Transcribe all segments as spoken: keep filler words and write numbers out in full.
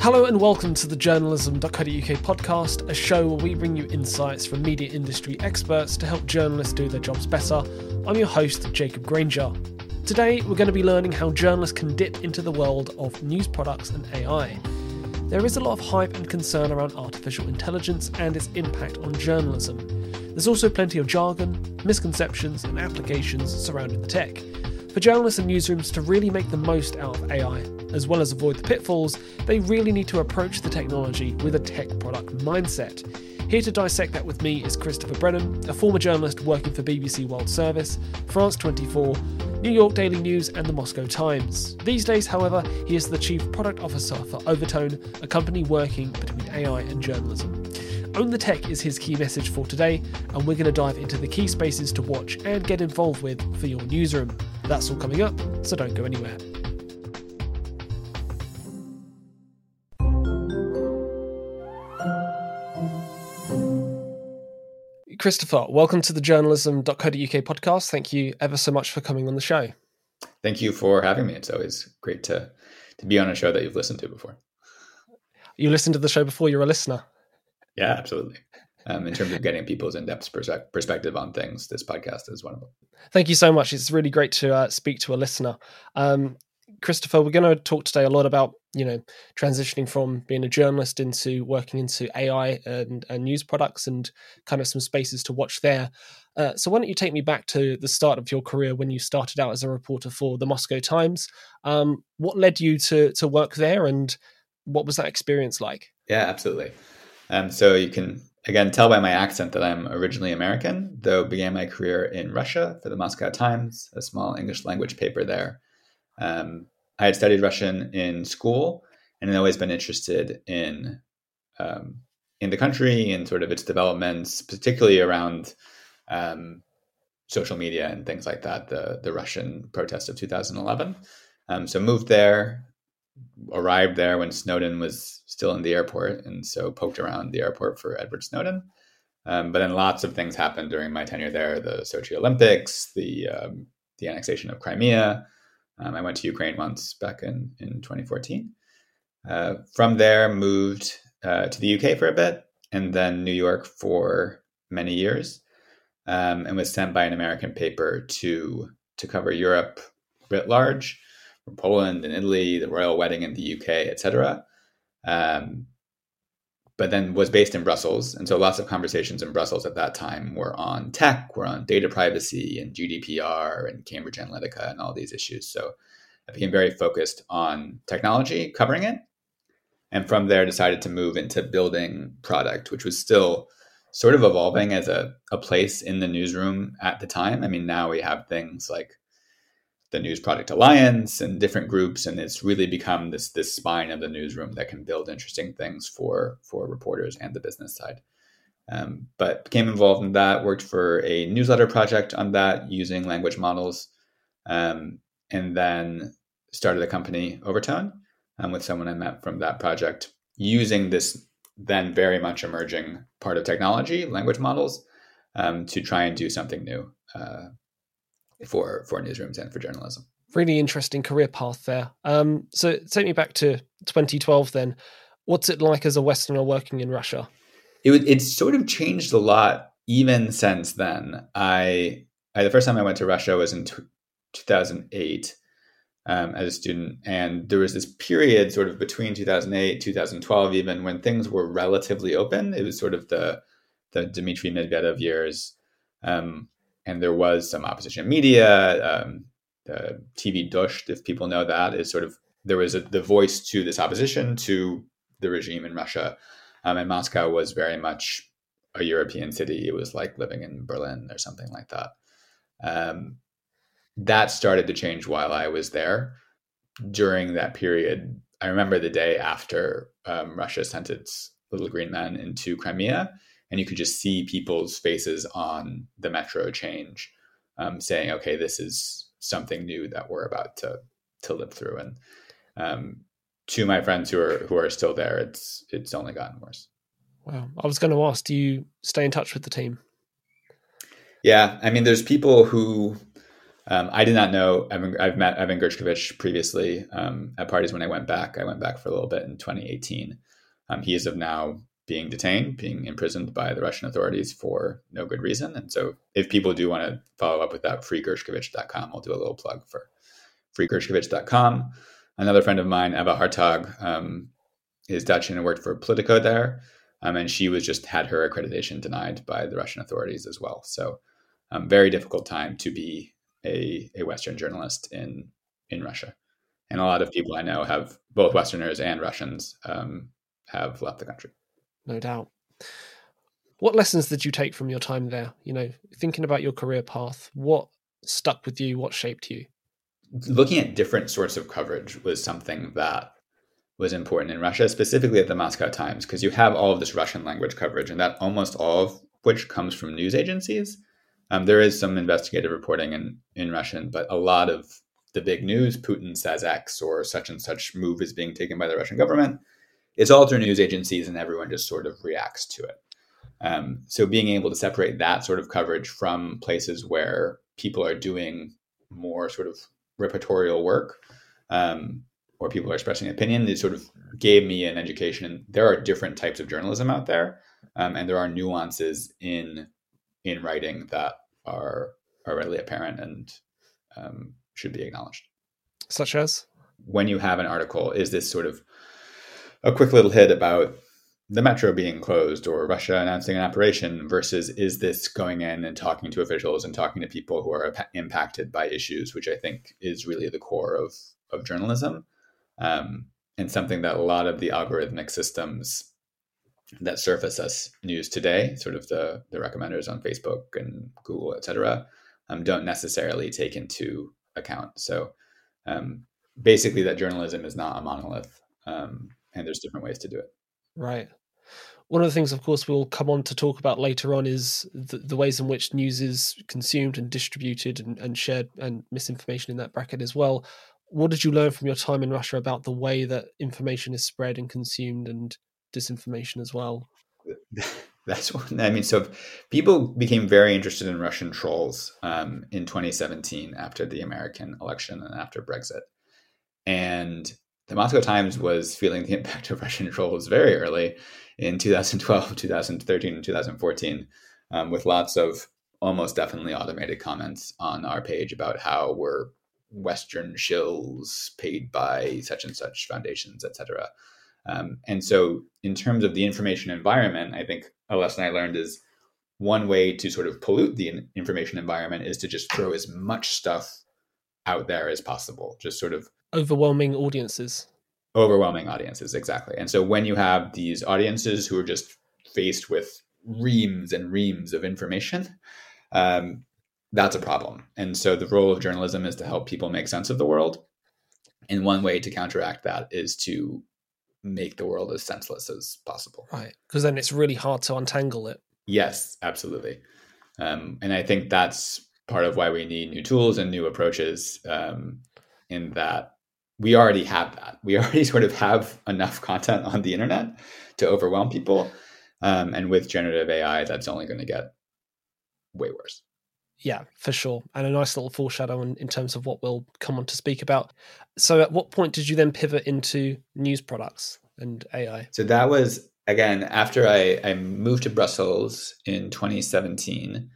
Hello and welcome to the journalism dot co dot U K podcast, a show where we bring you insights from media industry experts to help journalists do their jobs better. I'm your host, Jacob Granger. Today, we're going to be learning how journalists can dip into the world of news products and A I. There is a lot of hype and concern around artificial intelligence and its impact on journalism. There's also plenty of jargon, misconceptions, and applications surrounding the tech. For journalists and newsrooms to really make the most out of A I, as well as avoid the pitfalls, they really need to approach the technology with a tech product mindset. Here to dissect that with me is Christopher Brennan, a former journalist working for B B C World Service, France twenty-four, New York Daily News and the Moscow Times. These days, however, he is the Chief Product Officer for Overtone, a company working between A I and journalism. Own the Tech is his key message for today, and we're going to dive into the key spaces to watch and get involved with for your newsroom. That's all coming up, so don't go anywhere. Christopher, welcome to the journalism dot co dot U K podcast. Thank you ever so much for coming on the show. Thank you for having me. It's always great to, to be on a show that you've listened to before. You listened to the show before, you're a listener. Yeah, absolutely. Um, in terms of getting people's in-depth pers- perspective on things, this podcast is one of them. Thank you so much. It's really great to uh, speak to a listener. Um, Christopher, we're going to talk today a lot about, you know, transitioning from being a journalist into working into A I and, and news products and kind of some spaces to watch there. Uh, so why don't you take me back to the start of your career when you started out as a reporter for the Moscow Times. Um, what led you to to work there and what was that experience like? Yeah, absolutely. Um, so you can, again, tell by my accent that I'm originally American, though began my career in Russia for the Moscow Times, a small English language paper there. Um, I had studied Russian in school and had always been interested in um, in the country and sort of its developments, particularly around um, social media and things like that, the, the Russian protests of two thousand eleven. Um, so moved there. Arrived there when Snowden was still in the airport, and so poked around the airport for Edward Snowden. Um, but then lots of things happened during my tenure there: the Sochi Olympics, the um, the annexation of Crimea. Um, I went to Ukraine once back in in twenty fourteen. Uh, from there, moved uh, to the U K for a bit, and then New York for many years, um, and was sent by an American paper to to cover Europe writ large. Poland and Italy, the royal wedding in the U K, et cetera. Um, but then was based in Brussels. And so lots of conversations in Brussels at that time were on tech, were on data privacy and G D P R and Cambridge Analytica and all these issues. So I became very focused on technology, covering it. And from there, decided to move into building product, which was still sort of evolving as a, a place in the newsroom at the time. I mean, now we have things like the News Product Alliance and different groups. And it's really become this, this spine of the newsroom that can build interesting things for, for reporters and the business side. Um, but became involved in that, worked for a newsletter project on that using language models. Um, and then started a company, Overtone, um, with someone I met from that project using this then very much emerging part of technology, language models, um, to try and do something new. Uh, for for newsrooms and for journalism. Really interesting career path there. Um, so take me back to twenty twelve then. What's it like as a Westerner working in Russia? It it's sort of changed a lot even since then. I, I the first time I went to Russia was in two thousand eight um, as a student. And there was this period sort of between two thousand eight, two thousand twelve even, when things were relatively open. It was sort of the, the Dmitry Medvedev years. Um, And there was some opposition media, um, the T V Dush, if people know that, is sort of, there was a, the voice to this opposition to the regime in Russia. Um, and Moscow was very much a European city. It was like living in Berlin or something like that. Um, that started to change while I was there. During that period, I remember the day after um, Russia sent its little green man into Crimea. And you could just see people's faces on the metro change, um, saying, okay, this is something new that we're about to to live through. And um, to my friends who are who are still there, it's it's only gotten worse. Wow. I was going to ask, do you stay in touch with the team? Yeah. I mean, there's people who Um, I did not know Evan, I've met Evan Gershkovich previously um, at parties when I went back. I went back for a little bit in twenty eighteen. Um, he is of now being detained, being imprisoned by the Russian authorities for no good reason. And so if people do want to follow up with that, free gershkovich dot com, I'll do a little plug for free gershkovich dot com. Another friend of mine, Eva Hartog, um, is Dutch and worked for Politico there. Um, and she was just had her accreditation denied by the Russian authorities as well. So um, very difficult time to be a, a Western journalist in, in Russia. And a lot of people I know have, both Westerners and Russians, um, have left the country. No doubt. What lessons did you take from your time there? You know, thinking about your career path, what stuck with you? What shaped you? Looking at different sorts of coverage was something that was important in Russia, specifically at the Moscow Times, because you have all of this Russian language coverage, and that almost all of which comes from news agencies. Um, there is some investigative reporting in, in Russian, but a lot of the big news, Putin says X or such and such move is being taken by the Russian government, it's all through news agencies, and everyone just sort of reacts to it. Um, so being able to separate that sort of coverage from places where people are doing more sort of reportorial work, um, or people are expressing opinion, it sort of gave me an education. There are different types of journalism out there, um, and there are nuances in in writing that are are readily apparent and um, should be acknowledged. Such as? When you have an article, is this sort of a quick little hit about the metro being closed or Russia announcing an operation versus is this going in and talking to officials and talking to people who are impacted by issues, which I think is really the core of, of journalism. Um, and something that a lot of the algorithmic systems that surface us news today, sort of the, the recommenders on Facebook and Google, et cetera, um, don't necessarily take into account. So um, basically that journalism is not a monolith, um, and there's different ways to do it. Right. One of the things, of course, we'll come on to talk about later on is the, the ways in which news is consumed and distributed and, and shared, and misinformation in that bracket as well. What did you learn from your time in Russia about the way that information is spread and consumed, and disinformation as well? That's one. I mean, so people became very interested in Russian trolls um, in twenty seventeen after the American election and after Brexit. And the Moscow Times was feeling the impact of Russian trolls very early in two thousand twelve, two thousand thirteen, and two thousand fourteen, um, with lots of almost definitely automated comments on our page about how we're Western shills paid by such and such foundations, et cetera. Um, and so in terms of the information environment, I think a lesson I learned is one way to sort of pollute the information environment is to just throw as much stuff out there as possible, just sort of overwhelming audiences. Overwhelming audiences, exactly. And so when you have these audiences who are just faced with reams and reams of information, um, that's a problem. And so the role of journalism is to help people make sense of the world. And one way to counteract that is to make the world as senseless as possible. Right. Because then it's really hard to untangle it. Yes, absolutely. Um, and I think that's part of why we need new tools and new approaches, um, in that we already have that. We already sort of have enough content on the internet to overwhelm people. Um, and with generative A I, that's only going to get way worse. Yeah, for sure. And a nice little foreshadow in, in terms of what we'll come on to speak about. So at what point did you then pivot into news products and A I? So that was, again, after I, I moved to Brussels in twenty seventeen.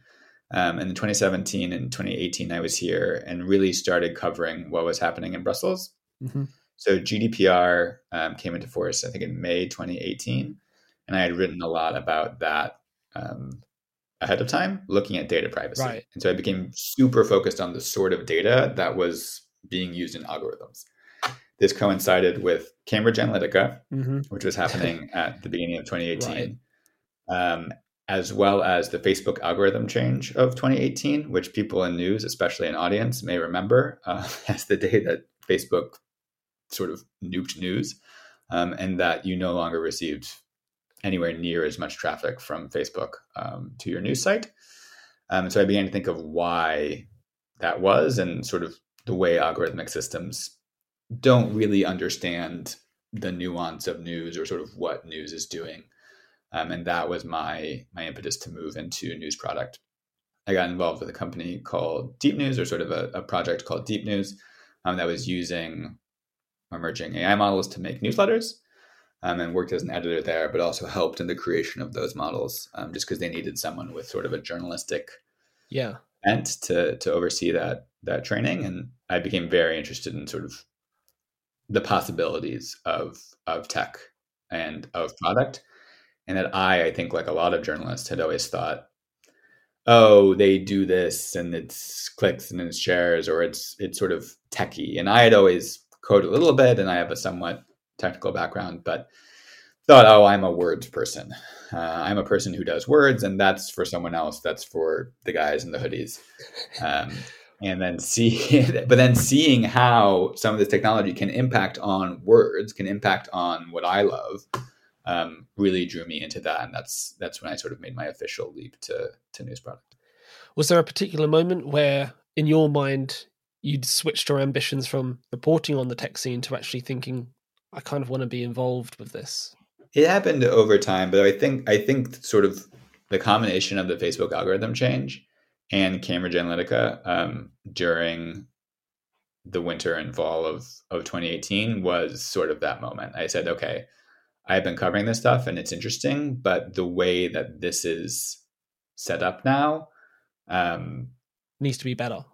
Um, and in twenty seventeen and twenty eighteen, I was here and really started covering what was happening in Brussels. Mm-hmm. So G D P R um, came into force, I think, in May twenty eighteen. And I had written a lot about that um ahead of time, looking at data privacy. Right. And so I became super focused on the sort of data that was being used in algorithms. This coincided with Cambridge Analytica, mm-hmm. which was happening at the beginning of twenty eighteen, right. um, as well as the Facebook algorithm change of twenty eighteen, which people in news, especially in audience, may remember uh, as the day that Facebook sort of nuked news, um, and that you no longer received anywhere near as much traffic from Facebook um, to your news site. Um, and so I began to think of why that was and sort of the way algorithmic systems don't really understand the nuance of news or sort of what news is doing. Um, and that was my my impetus to move into news product. I got involved with a company called Deep News, or sort of a, a project called Deep News, um, that was using emerging A I models to make newsletters, um, and worked as an editor there, but also helped in the creation of those models, um, just because they needed someone with sort of a journalistic yeah. bent to to oversee that that training. And I became very interested in sort of the possibilities of of tech and of product. And that I, I think like a lot of journalists had always thought, oh, they do this and it's clicks and it's shares, or it's it's sort of techie. And I had always coded a little bit, and I have a somewhat technical background, but thought, oh, I'm a words person. Uh, I'm a person who does words, and that's for someone else. That's for the guys in the hoodies. Um, and then see, but then seeing how some of this technology can impact on words, can impact on what I love, Um, really drew me into that. And that's that's when I sort of made my official leap to, to News Product. Was there a particular moment where, in your mind, you'd switched your ambitions from reporting on the tech scene to actually thinking, I kind of want to be involved with this? It happened over time, but I think I think sort of the combination of the Facebook algorithm change and Cambridge Analytica um, during the winter and fall of, of twenty eighteen was sort of that moment. I said, okay, I've been covering this stuff and it's interesting, but the way that this is set up now um, needs to be better.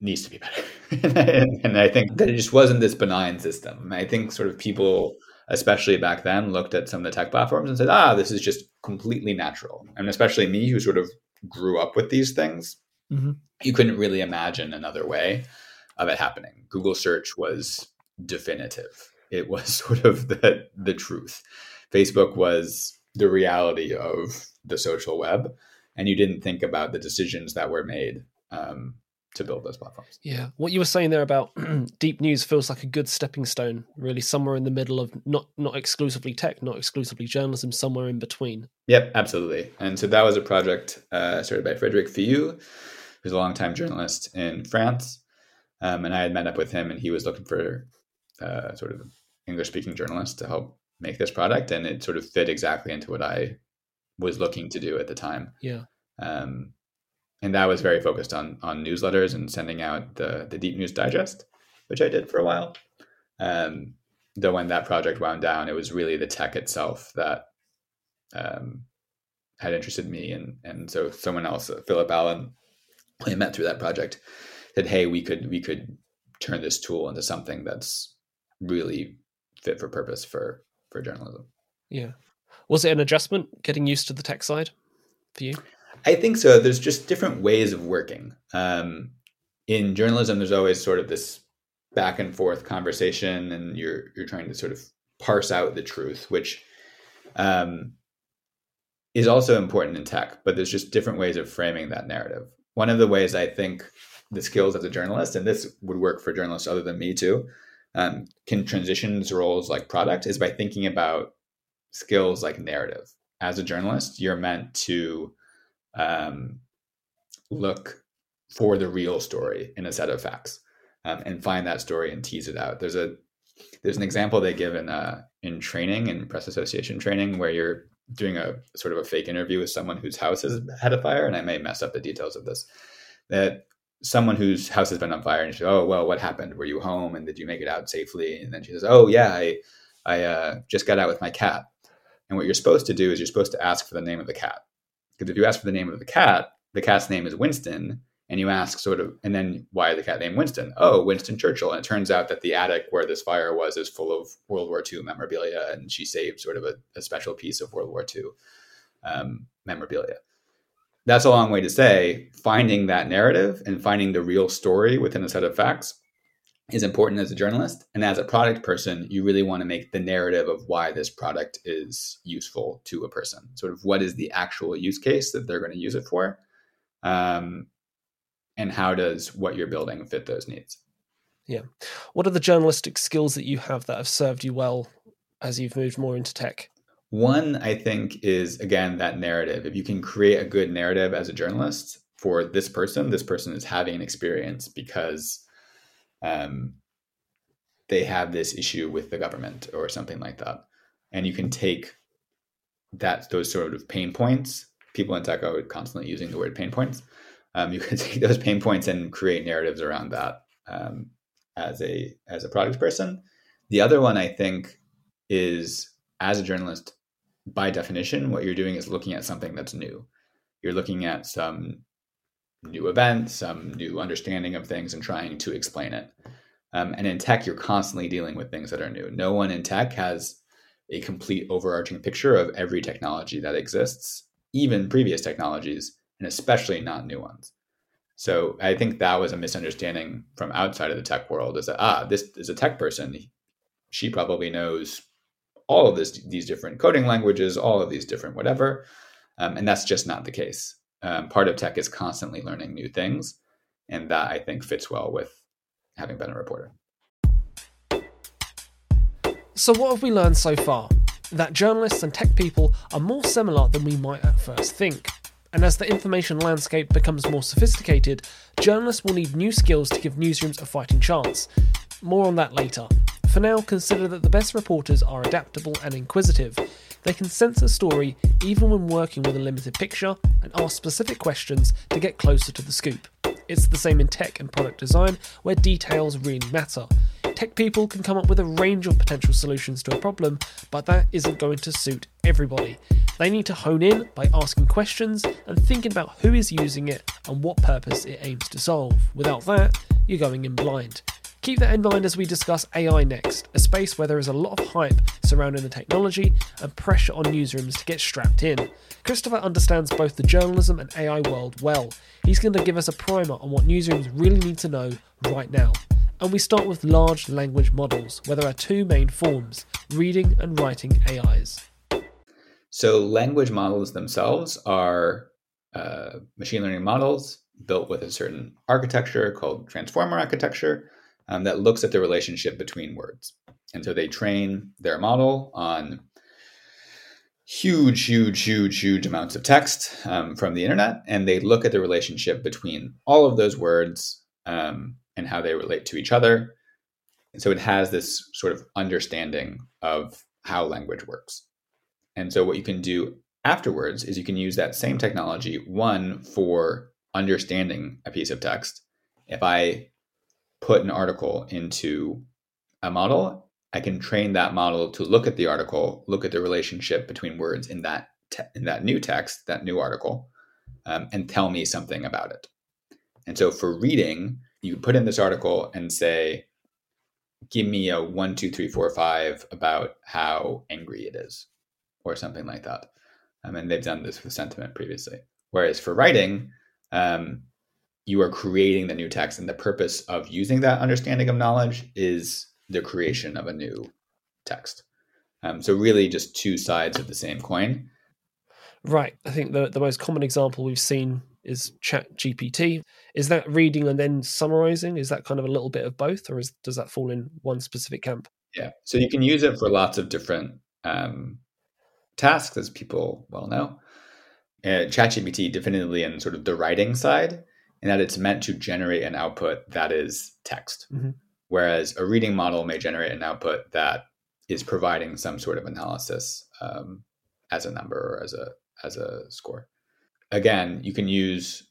Needs to be better. and, and I think that it just wasn't this benign system. I think sort of people, especially back then, looked at some of the tech platforms and said, ah, this is just completely natural. And especially me, who sort of grew up with these things, mm-hmm. you couldn't really imagine another way of it happening. Google search was definitive. It was sort of the the truth. Facebook was the reality of the social web, and you didn't think about the decisions that were made um, to build those platforms. Yeah. What you were saying there about Deep News feels like a good stepping stone, really somewhere in the middle of not not exclusively tech, not exclusively journalism, somewhere in between. Yep, absolutely. And so that was a project uh, started by Frédéric Filloux, who's a longtime journalist in France. Um, and I had met up with him, and he was looking for uh, sort of English-speaking journalists to help make this product, and it sort of fit exactly into what I was looking to do at the time. Yeah, um, and that was very focused on on newsletters and sending out the the Deep News Digest, which I did for a while. Um, though when that project wound down, it was really the tech itself that um, had interested me, and and so someone else, Philip Allen, who I met through that project, said, "Hey, we could we could turn this tool into something that's really fit for purpose for, for journalism." Yeah. Was it an adjustment getting used to the tech side for you? I think so. There's just different ways of working. Um, in journalism, there's always sort of this back and forth conversation, and you're, you're trying to sort of parse out the truth, which um, is also important in tech, but there's just different ways of framing that narrative. One of the ways I think the skills as a journalist, and this would work for journalists other than me too, Um, can transition to roles like product is by thinking about skills like narrative. As a journalist, you're meant to um, look for the real story in a set of facts um, and find that story and tease it out. There's a there's an example they give in uh, in training, in press association training, where you're doing a sort of a fake interview with someone whose house has had a fire, and I may mess up the details of this. That someone whose house has been on fire, and she says, "Oh, well, what happened? Were you home? And did you make it out safely?" And then she says, "Oh yeah, I, I uh, just got out with my cat." And what you're supposed to do is you're supposed to ask for the name of the cat. Because if you ask for the name of the cat, the cat's name is Winston. And you ask sort of, and then why the cat named Winston? Oh, Winston Churchill. And it turns out that the attic where this fire was is full of World War Two memorabilia. And she saved sort of a, a special piece of World War Two um, memorabilia. That's a long way to say finding that narrative and finding the real story within a set of facts is important as a journalist. And as a product person, you really want to make the narrative of why this product is useful to a person. Sort of what is the actual use case that they're going to use it for? Um, and how does what you're building fit those needs? Yeah. What are the journalistic skills that you have that have served you well as you've moved more into tech? One, I think, is, again, that narrative. If you can create a good narrative as a journalist for this person, this person is having an experience because um, they have this issue with the government or something like that. And you can take that those sort of pain points. People in tech are constantly using the word pain points. um, you can take those pain points and create narratives around that um, as a as a product person. The other one, I think, is as a journalist, by definition, what you're doing is looking at something that's new. You're looking at some new event, some new understanding of things and trying to explain it. Um, and in tech, you're constantly dealing with things that are new. No one in tech has a complete overarching picture of every technology that exists, even previous technologies, and especially not new ones. So I think that was a misunderstanding from outside of the tech world, is that, ah, this is a tech person. She probably knows all of this, these different coding languages, all of these different whatever. Um, and that's just not the case. Um, part of tech is constantly learning new things. And that, I think, fits well with having been a reporter. So what have we learned so far? That journalists and tech people are more similar than we might at first think. And as the information landscape becomes more sophisticated, journalists will need new skills to give newsrooms a fighting chance. More on that later. For now, consider that the best reporters are adaptable and inquisitive. They can sense a story even when working with a limited picture and ask specific questions to get closer to the scoop. It's the same in tech and product design, where details really matter. Tech people can come up with a range of potential solutions to a problem, but that isn't going to suit everybody. They need to hone in by asking questions and thinking about who is using it and what purpose it aims to solve. Without that, you're going in blind. Keep that in mind as we discuss A I next, a space where there is a lot of hype surrounding the technology and pressure on newsrooms to get strapped in. Christopher understands both the journalism and A I world well. He's going to give us a primer on what newsrooms really need to know right now. And we start with large language models, where there are two main forms, reading and writing A Is. So language models themselves are uh, machine learning models built with a certain architecture called transformer architecture. Um, that looks at the relationship between words. And so they train their model on huge, huge, huge, huge amounts of text um, from the internet. And they look at the relationship between all of those words um, and how they relate to each other. And so it has this sort of understanding of how language works. And so what you can do afterwards is you can use that same technology, one, for understanding a piece of text. If I put an article into a model, I can train that model to look at the article, look at the relationship between words in that te- in that new text, that new article, um, and tell me something about it. And so for reading, you put in this article and say, give me a one, two, three, four, five about how angry it is, or something like that. Um, and they've done this with sentiment previously. Whereas for writing, um, you are creating the new text, and the purpose of using that understanding of knowledge is the creation of a new text. Um, so really just two sides of the same coin. Right. I think the, the most common example we've seen is Chat G P T. Is that reading and then summarizing? Is that kind of a little bit of both, or is, does that fall in one specific camp? Yeah. So you can use it for lots of different um, tasks, as people well know. Uh, Chat G P T definitely in sort of the writing side, and that it's meant to generate an output that is text. Mm-hmm. Whereas a reading model may generate an output that is providing some sort of analysis um, as a number or as a as a score. Again, you can use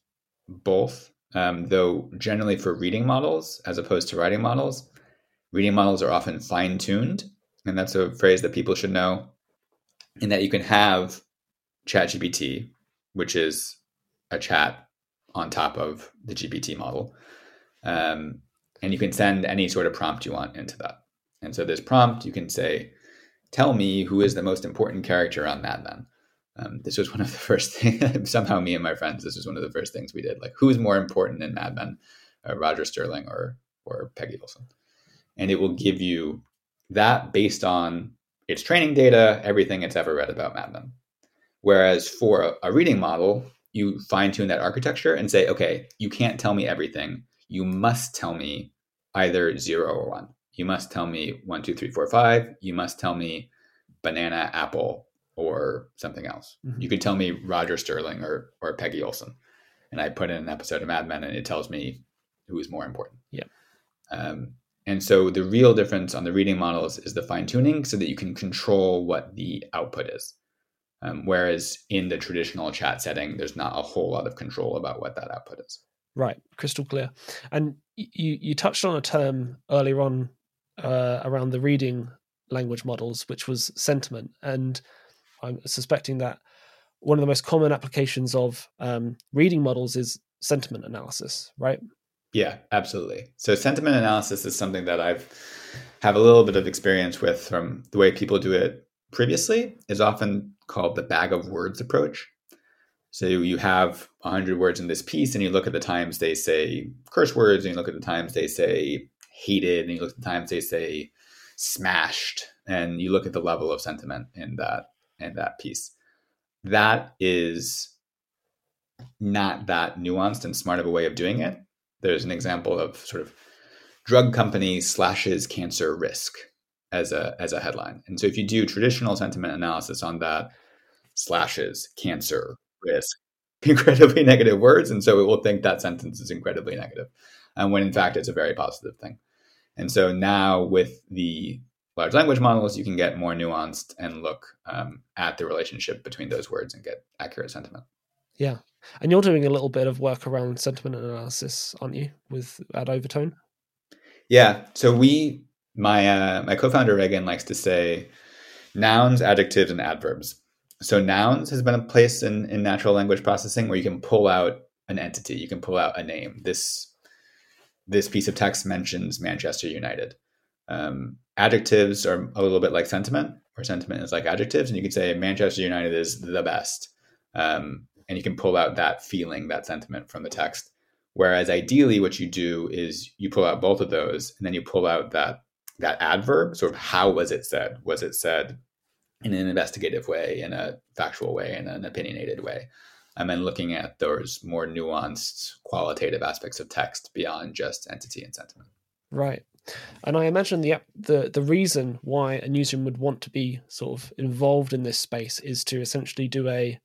both, um, though generally for reading models, as opposed to writing models, reading models are often fine-tuned. And that's a phrase that people should know, in that you can have ChatGPT, which is a chat on top of the G P T model. Um, and you can send any sort of prompt you want into that. And so this prompt, you can say, tell me who is the most important character on Mad Men. Um, this was one of the first things, somehow me and my friends, this was one of the first things we did. Like, who's more important in Mad Men, uh, Roger Sterling or or Peggy Olson? And it will give you that based on its training data, everything it's ever read about Mad Men. Whereas for a, a reading model, you fine tune that architecture and say, okay, you can't tell me everything. You must tell me either zero or one. You must tell me one, two, three, four, five. You must tell me banana, apple, or something else. Mm-hmm. You could tell me Roger Sterling or, or Peggy Olson. And I put in an episode of Mad Men and it tells me who is more important. Yeah. Um, and so the real difference on the reading models is the fine tuning, so that you can control what the output is. Um, whereas in the traditional chat setting, there's not a whole lot of control about what that output is. Right. Crystal clear. And you, you touched on a term earlier on uh, around the reading language models, which was sentiment. And I'm suspecting that one of the most common applications of um, reading models is sentiment analysis, right? Yeah, absolutely. So sentiment analysis is something that I've have a little bit of experience with from the way people do it previously. Is often called the bag of words approach. So you have one hundred words in this piece, and you look at the times they say curse words, and you look at the times they say hated, and you look at the times they say smashed, and you look at the level of sentiment in that in that piece. That is not that nuanced and smart of a way of doing it. There's an example of sort of drug company slashes cancer risk as a as a headline. And so if you do traditional sentiment analysis on that, slashes cancer risk, incredibly negative words. And so it will think that sentence is incredibly negative. And when in fact, it's a very positive thing. And so now with the large language models, you can get more nuanced and look um, at the relationship between those words and get accurate sentiment. Yeah. And you're doing a little bit of work around sentiment analysis, aren't you, with at Overtone? Yeah. So we, my uh, my co-founder Reagan likes to say nouns, adjectives, and adverbs. So nouns has been a place in, in natural language processing where you can pull out an entity. You can pull out a name. This this piece of text mentions Manchester United. Um, adjectives are a little bit like sentiment, or sentiment is like adjectives. And you can say Manchester United is the best. Um And you can pull out that feeling, that sentiment from the text. Whereas ideally what you do is you pull out both of those, and then you pull out that that adverb, sort of how was it said? Was it said in an investigative way, in a factual way, in an opinionated way? And then looking at those more nuanced qualitative aspects of text beyond just entity and sentiment. Right. And I imagine the the the reason why a newsroom would want to be sort of involved in this space is to essentially do a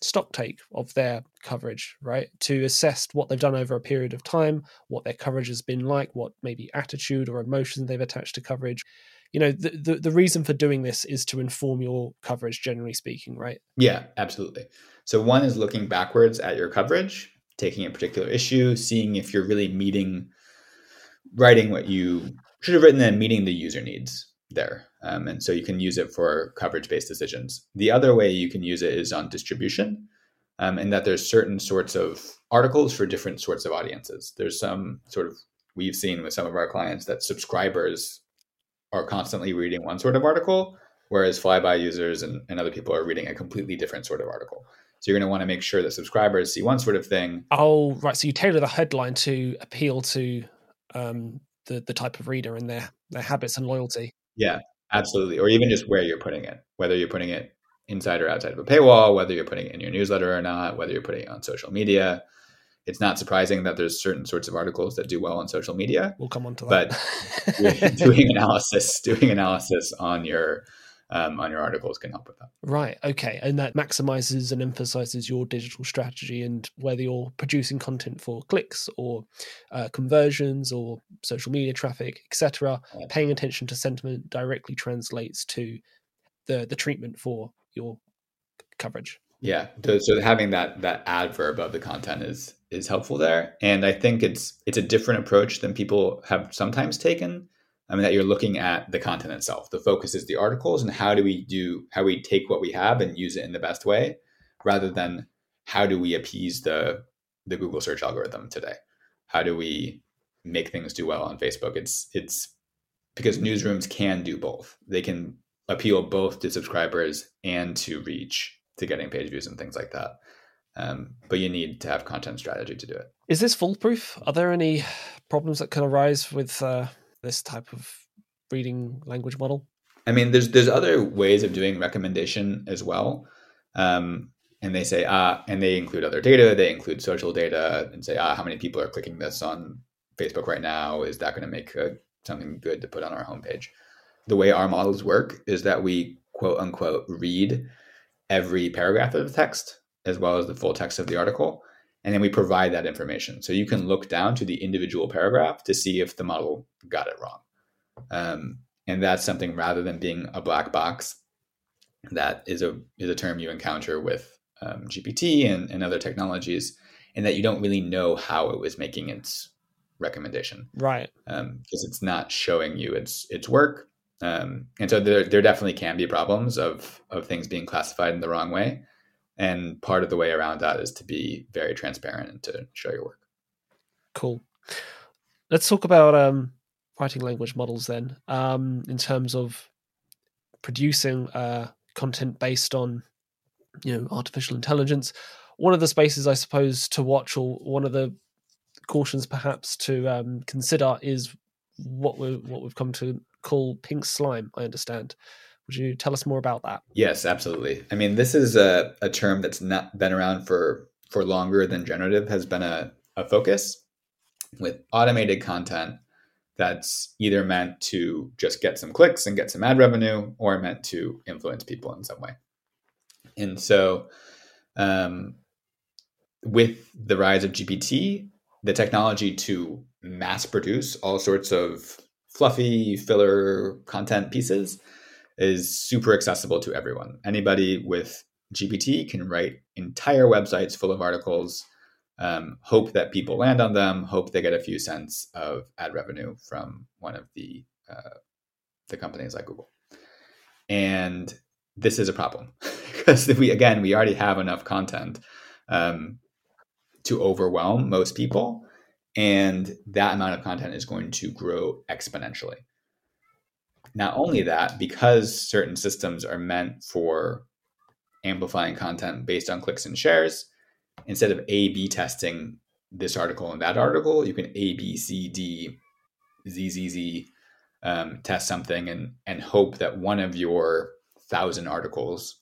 stock take of their coverage, right? To assess what they've done over a period of time, what their coverage has been like, what maybe attitude or emotion they've attached to coverage. You know, the, the, the reason for doing this is to inform your coverage, generally speaking, right? Yeah, absolutely. So one is looking backwards at your coverage, taking a particular issue, seeing if you're really meeting, writing what you should have written and meeting the user needs there. Um, and so you can use it for coverage-based decisions. The other way you can use it is on distribution, um, and that there's certain sorts of articles for different sorts of audiences. There's some sort of, we've seen with some of our clients that subscribers are constantly reading one sort of article, whereas flyby users and, and other people are reading a completely different sort of article. So you're going to want to make sure that subscribers see one sort of thing. Oh, right. So you tailor the headline to appeal to um, the, the type of reader and their, their habits and loyalty. Yeah. Absolutely. Or even just where you're putting it, whether you're putting it inside or outside of a paywall, whether you're putting it in your newsletter or not, whether you're putting it on social media. It's not surprising that there's certain sorts of articles that do well on social media. We'll come on to that. But doing analysis, doing analysis on your um, on your articles can help with that. Right. Okay. And that maximizes and emphasizes your digital strategy and whether you're producing content for clicks or uh, conversions or social media traffic, et cetera. Yeah. Paying attention to sentiment directly translates to the, the treatment for your coverage. Yeah. So, so having that that adverb of the content is is helpful there. And I think it's it's a different approach than people have sometimes taken. I mean, that you're looking at the content itself. The focus is the articles and how do we do, how we take what we have and use it in the best way, rather than how do we appease the the Google search algorithm today? How do we make things do well on Facebook? It's it's because newsrooms can do both. They can appeal both to subscribers and to reach, to getting page views and things like that. Um, but you need to have content strategy to do it. Is this foolproof? Are there any problems that can arise with... Uh... this type of reading language model? I mean, there's there's other ways of doing recommendation as well. Um, and they say, ah, and they include other data, they include social data and say, ah, how many people are clicking this on Facebook right now? Is that going to make a, something good to put on our homepage? The way our models work is that we, quote unquote, read every paragraph of the text as well as the full text of the article. And then we provide that information. So you can look down to the individual paragraph to see if the model got it wrong. Um, and that's something, rather than being a black box, that is a is a term you encounter with um, G P T and, and other technologies, and that you don't really know how it was making its recommendation, right? Because um, it's not showing you its its work, um, and so there there definitely can be problems of of things being classified in the wrong way. And part of the way around that is to be very transparent and to show your work. Cool. Let's talk about um, writing language models then, um, in terms of producing uh, content based on, you know, artificial intelligence. One of the spaces, I suppose, to watch, or one of the cautions perhaps to um, consider, is what we what we've come to call pink slime, I understand. Would you tell us more about that? Yes, absolutely. I mean, this is a, a term that's not been around for, for longer than generative has been a, a focus, with automated content that's either meant to just get some clicks and get some ad revenue, or meant to influence people in some way. And so um, with the rise of G P T, the technology to mass produce all sorts of fluffy filler content pieces is super accessible to everyone. Anybody with G P T can write entire websites full of articles, um, hope that people land on them, hope they get a few cents of ad revenue from one of the uh, the companies like Google. And this is a problem because we, again, we already have enough content um, to overwhelm most people. And that amount of content is going to grow exponentially. Not only that, because certain systems are meant for amplifying content based on clicks and shares, instead of A B testing this article and that article, you can A B C D Z Z Z um, test something and, and hope that one of your thousand articles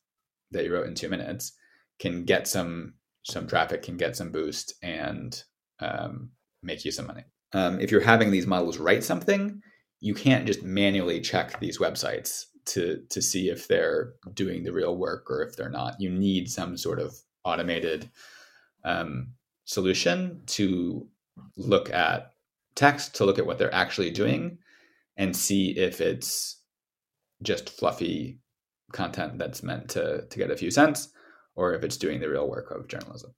that you wrote in two minutes can get some some traffic, can get some boost, and um, make you some money. Um, if you're having these models write something, you can't just manually check these websites to, to see if they're doing the real work or if they're not. You need some sort of automated um, solution to look at text, to look at what they're actually doing, and see if it's just fluffy content that's meant to, to get a few cents, or if it's doing the real work of journalism.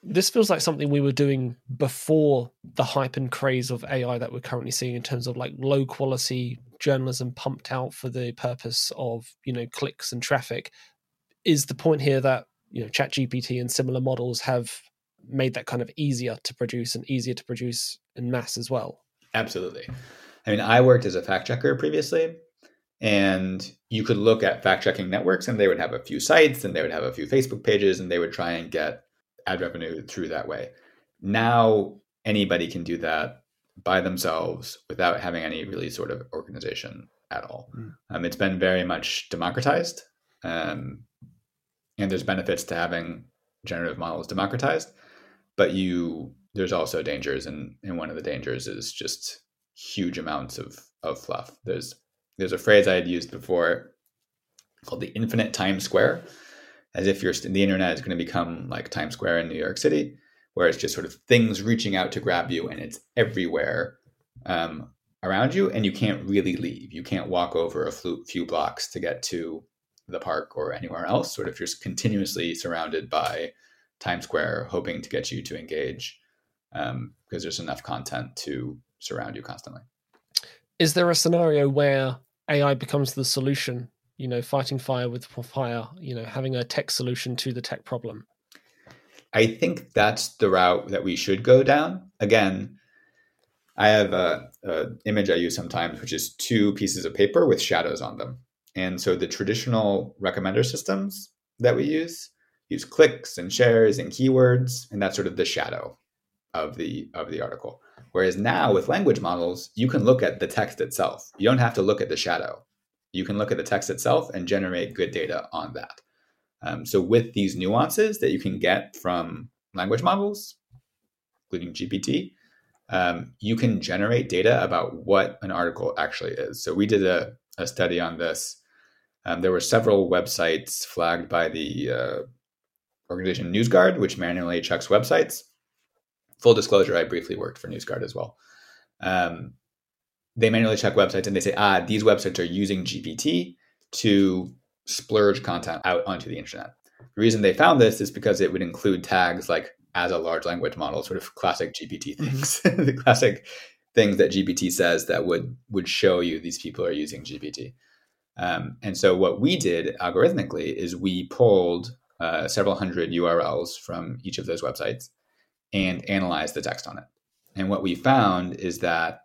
This feels like something we were doing before the hype and craze of A I that we're currently seeing, in terms of like low quality journalism pumped out for the purpose of, you know, clicks and traffic. Is the point here that, you know, Chat G P T and similar models have made that kind of easier to produce and easier to produce in mass as well? Absolutely. I mean, I worked as a fact checker previously, and you could look at fact checking networks, and they would have a few sites, and they would have a few Facebook pages, and they would try and get ad revenue through that way. Now anybody can do that by themselves without having any really sort of organization at all. Mm. Um, it's been very much democratized, um, and there's benefits to having generative models democratized, but you there's also dangers, and, and one of the dangers is just huge amounts of of fluff. There's there's a phrase I had used before called the infinite Times Square, as if you're the internet is going to become like Times Square in New York City, where it's just sort of things reaching out to grab you, and it's everywhere um, around you, and you can't really leave. You can't walk over a few blocks to get to the park or anywhere else. Sort of you're continuously surrounded by Times Square, hoping to get you to engage, um, because there's enough content to surround you constantly. Is there a scenario where A I becomes the solution? You know, fighting fire with fire, you know, having a tech solution to the tech problem? I think that's the route that we should go down. Again, I have a, a image I use sometimes, which is two pieces of paper with shadows on them. And so the traditional recommender systems that we use, use clicks and shares and keywords, and that's sort of the shadow of the of the article. Whereas now with language models, you can look at the text itself. You don't have to look at the shadow. You can look at the text itself and generate good data on that. Um, so with these nuances that you can get from language models, including G P T, um, you can generate data about what an article actually is. So we did a, a study on this. Um, there were several websites flagged by the uh, organization NewsGuard, which manually checks websites. Full disclosure, I briefly worked for NewsGuard as well. Um, They manually check websites, and they say, ah, these websites are using G P T to splurge content out onto the internet. The reason they found this is because it would include tags like as a large language model, sort of classic G P T things, the classic things that G P T says that would would show you these people are using G P T. Um, and so what we did algorithmically is we pulled uh, several hundred U R Ls from each of those websites and analyzed the text on it. And what we found is that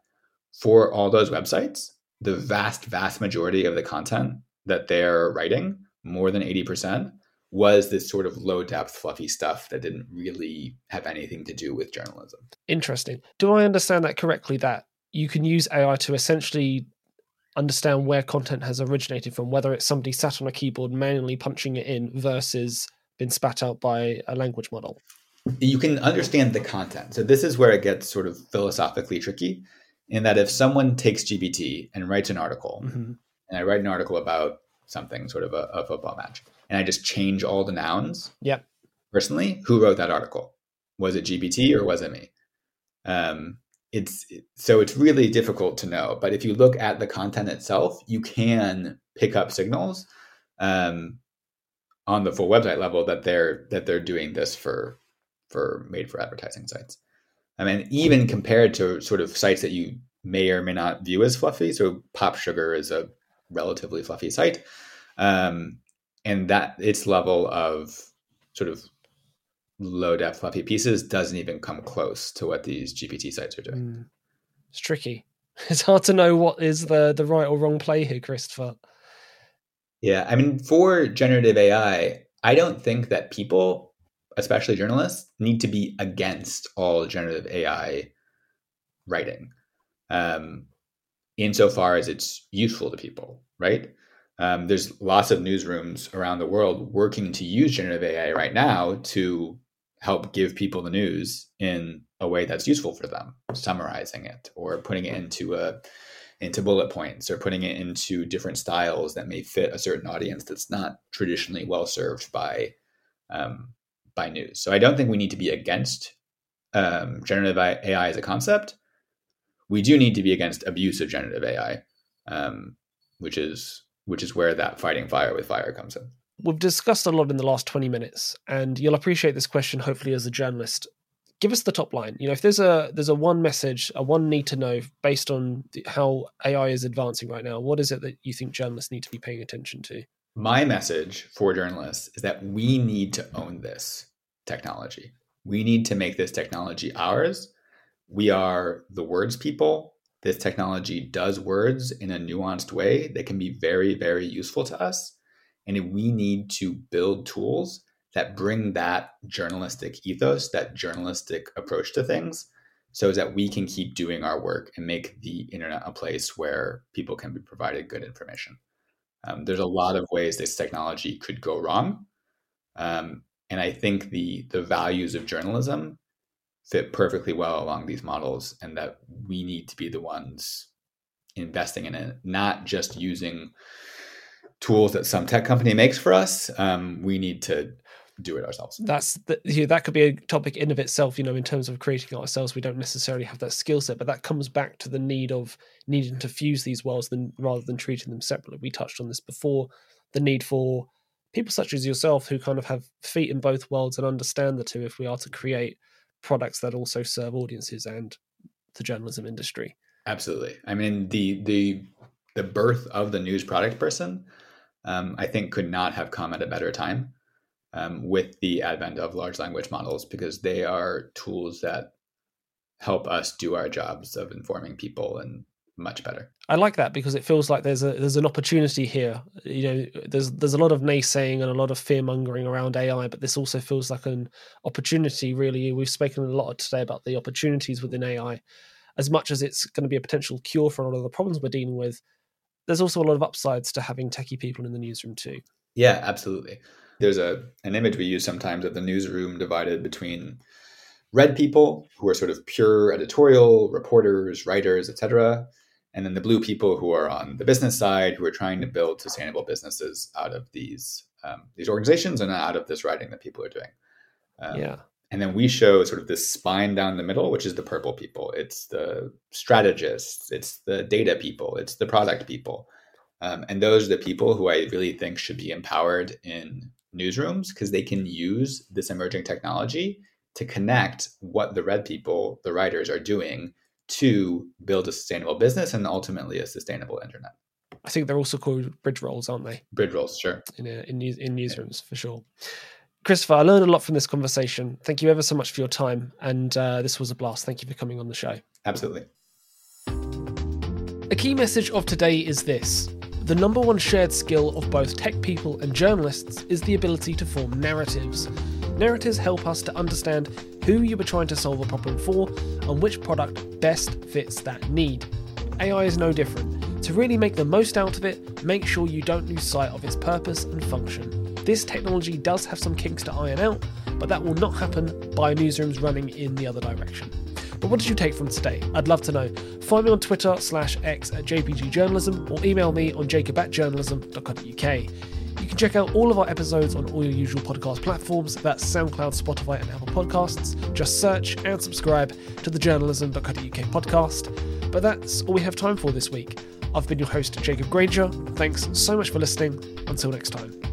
for all those websites, the vast, vast majority of the content that they're writing, more than eighty percent, was this sort of low-depth, fluffy stuff that didn't really have anything to do with journalism. Interesting. Do I understand that correctly, that you can use A I to essentially understand where content has originated from, whether it's somebody sat on a keyboard manually punching it in versus been spat out by a language model? You can understand the content. So this is where it gets sort of philosophically tricky, in that if someone takes G P T and writes an article, mm-hmm. and I write an article about something, sort of a, a football match, and I just change all the nouns. Yep. Personally, who wrote that article? Was it G P T or was it me? Um, it's so it's really difficult to know. But if you look at the content itself, you can pick up signals um, on the full website level that they're that they're doing this for for made for advertising sites. I mean, even compared to sort of sites that you may or may not view as fluffy. So Pop Sugar is a relatively fluffy site. Um, And that its level of sort of low depth fluffy pieces doesn't even come close to what these G P T sites are doing. Mm. It's tricky. It's hard to know what is the, the right or wrong play here, Christopher. Yeah. I mean, for generative A I, I don't think that people, especially journalists, need to be against all generative A I writing um, insofar as it's useful to people, right? Um, there's lots of newsrooms around the world working to use generative A I right now to help give people the news in a way that's useful for them, summarizing it or putting it into a into bullet points or putting it into different styles that may fit a certain audience that's not traditionally well served by um, by news. So I don't think we need to be against um, generative A I as a concept. We do need to be against abuse of generative A I, um, which is which is where that fighting fire with fire comes in. We've discussed a lot in the last twenty minutes, and you'll appreciate this question, hopefully, as a journalist. Give us the top line. You know, if there's a there's a one message, a one need to know based on the, how A I is advancing right now, what is it that you think journalists need to be paying attention to? My message for journalists is that we need to own this technology. We need to make this technology ours. We are the words people. This technology does words in a nuanced way that can be very, very useful to us. And we need to build tools that bring that journalistic ethos, that journalistic approach to things, so that we can keep doing our work and make the internet a place where people can be provided good information. Um, there's a lot of ways this technology could go wrong. Um, and I think the the values of journalism fit perfectly well along these models, and that we need to be the ones investing in it, not just using tools that some tech company makes for us. Um, we need to do it ourselves. That's the, you know, that could be a topic in of itself, you know, in terms of creating it ourselves. We don't necessarily have that skill set, but that comes back to the need of needing to fuse these worlds than, rather than treating them separately. We touched on this before, the need for people such as yourself who kind of have feet in both worlds and understand the two if we are to create products that also serve audiences and the journalism industry. Absolutely. I mean, the the the birth of the news product person, um, I think, could not have come at a better time um, with the advent of large language models, because they are tools that help us do our jobs of informing people and much better. I like that, because it feels like there's a there's an opportunity here. You know, there's there's a lot of naysaying and a lot of fear mongering around A I, but this also feels like an opportunity. Really, we've spoken a lot today about the opportunities within A I. As much as it's going to be a potential cure for a lot of the problems we're dealing with, there's also a lot of upsides to having techie people in the newsroom too. Yeah, absolutely. There's a an image we use sometimes of the newsroom divided between red people, who are sort of pure editorial reporters, writers, et cetera, and then the blue people who are on the business side, who are trying to build sustainable businesses out of these um, these organizations and out of this writing that people are doing. Um, yeah. And then we show sort of this spine down the middle, which is the purple people. It's the strategists. It's the data people. It's the product people. Um, and those are the people who I really think should be empowered in newsrooms, because they can use this emerging technology to connect what the red people, the writers, are doing to build a sustainable business and ultimately a sustainable internet. I think they're also called bridge roles, aren't they? Bridge roles, sure. In a, in, news, in newsrooms, yeah. For sure. Christopher, I learned a lot from this conversation. Thank you ever so much for your time. And uh, this was a blast. Thank you for coming on the show. Absolutely. A key message of today is this. The number one shared skill of both tech people and journalists is the ability to form narratives. Narratives help us to understand who you were trying to solve a problem for and which product best fits that need. A I is no different. To really make the most out of it, make sure you don't lose sight of its purpose and function. This technology does have some kinks to iron out, but that will not happen by newsrooms running in the other direction. But what did you take from today? I'd love to know. Find me on Twitter slash X at J P G Journalism or email me on jacob at journalism dot co dot U K. You can check out all of our episodes on all your usual podcast platforms. That's SoundCloud, Spotify and Apple Podcasts. Just search and subscribe to the journalism dot co dot U K podcast. But that's all we have time for this week. I've been your host, Jacob Granger. Thanks so much for listening. Until next time.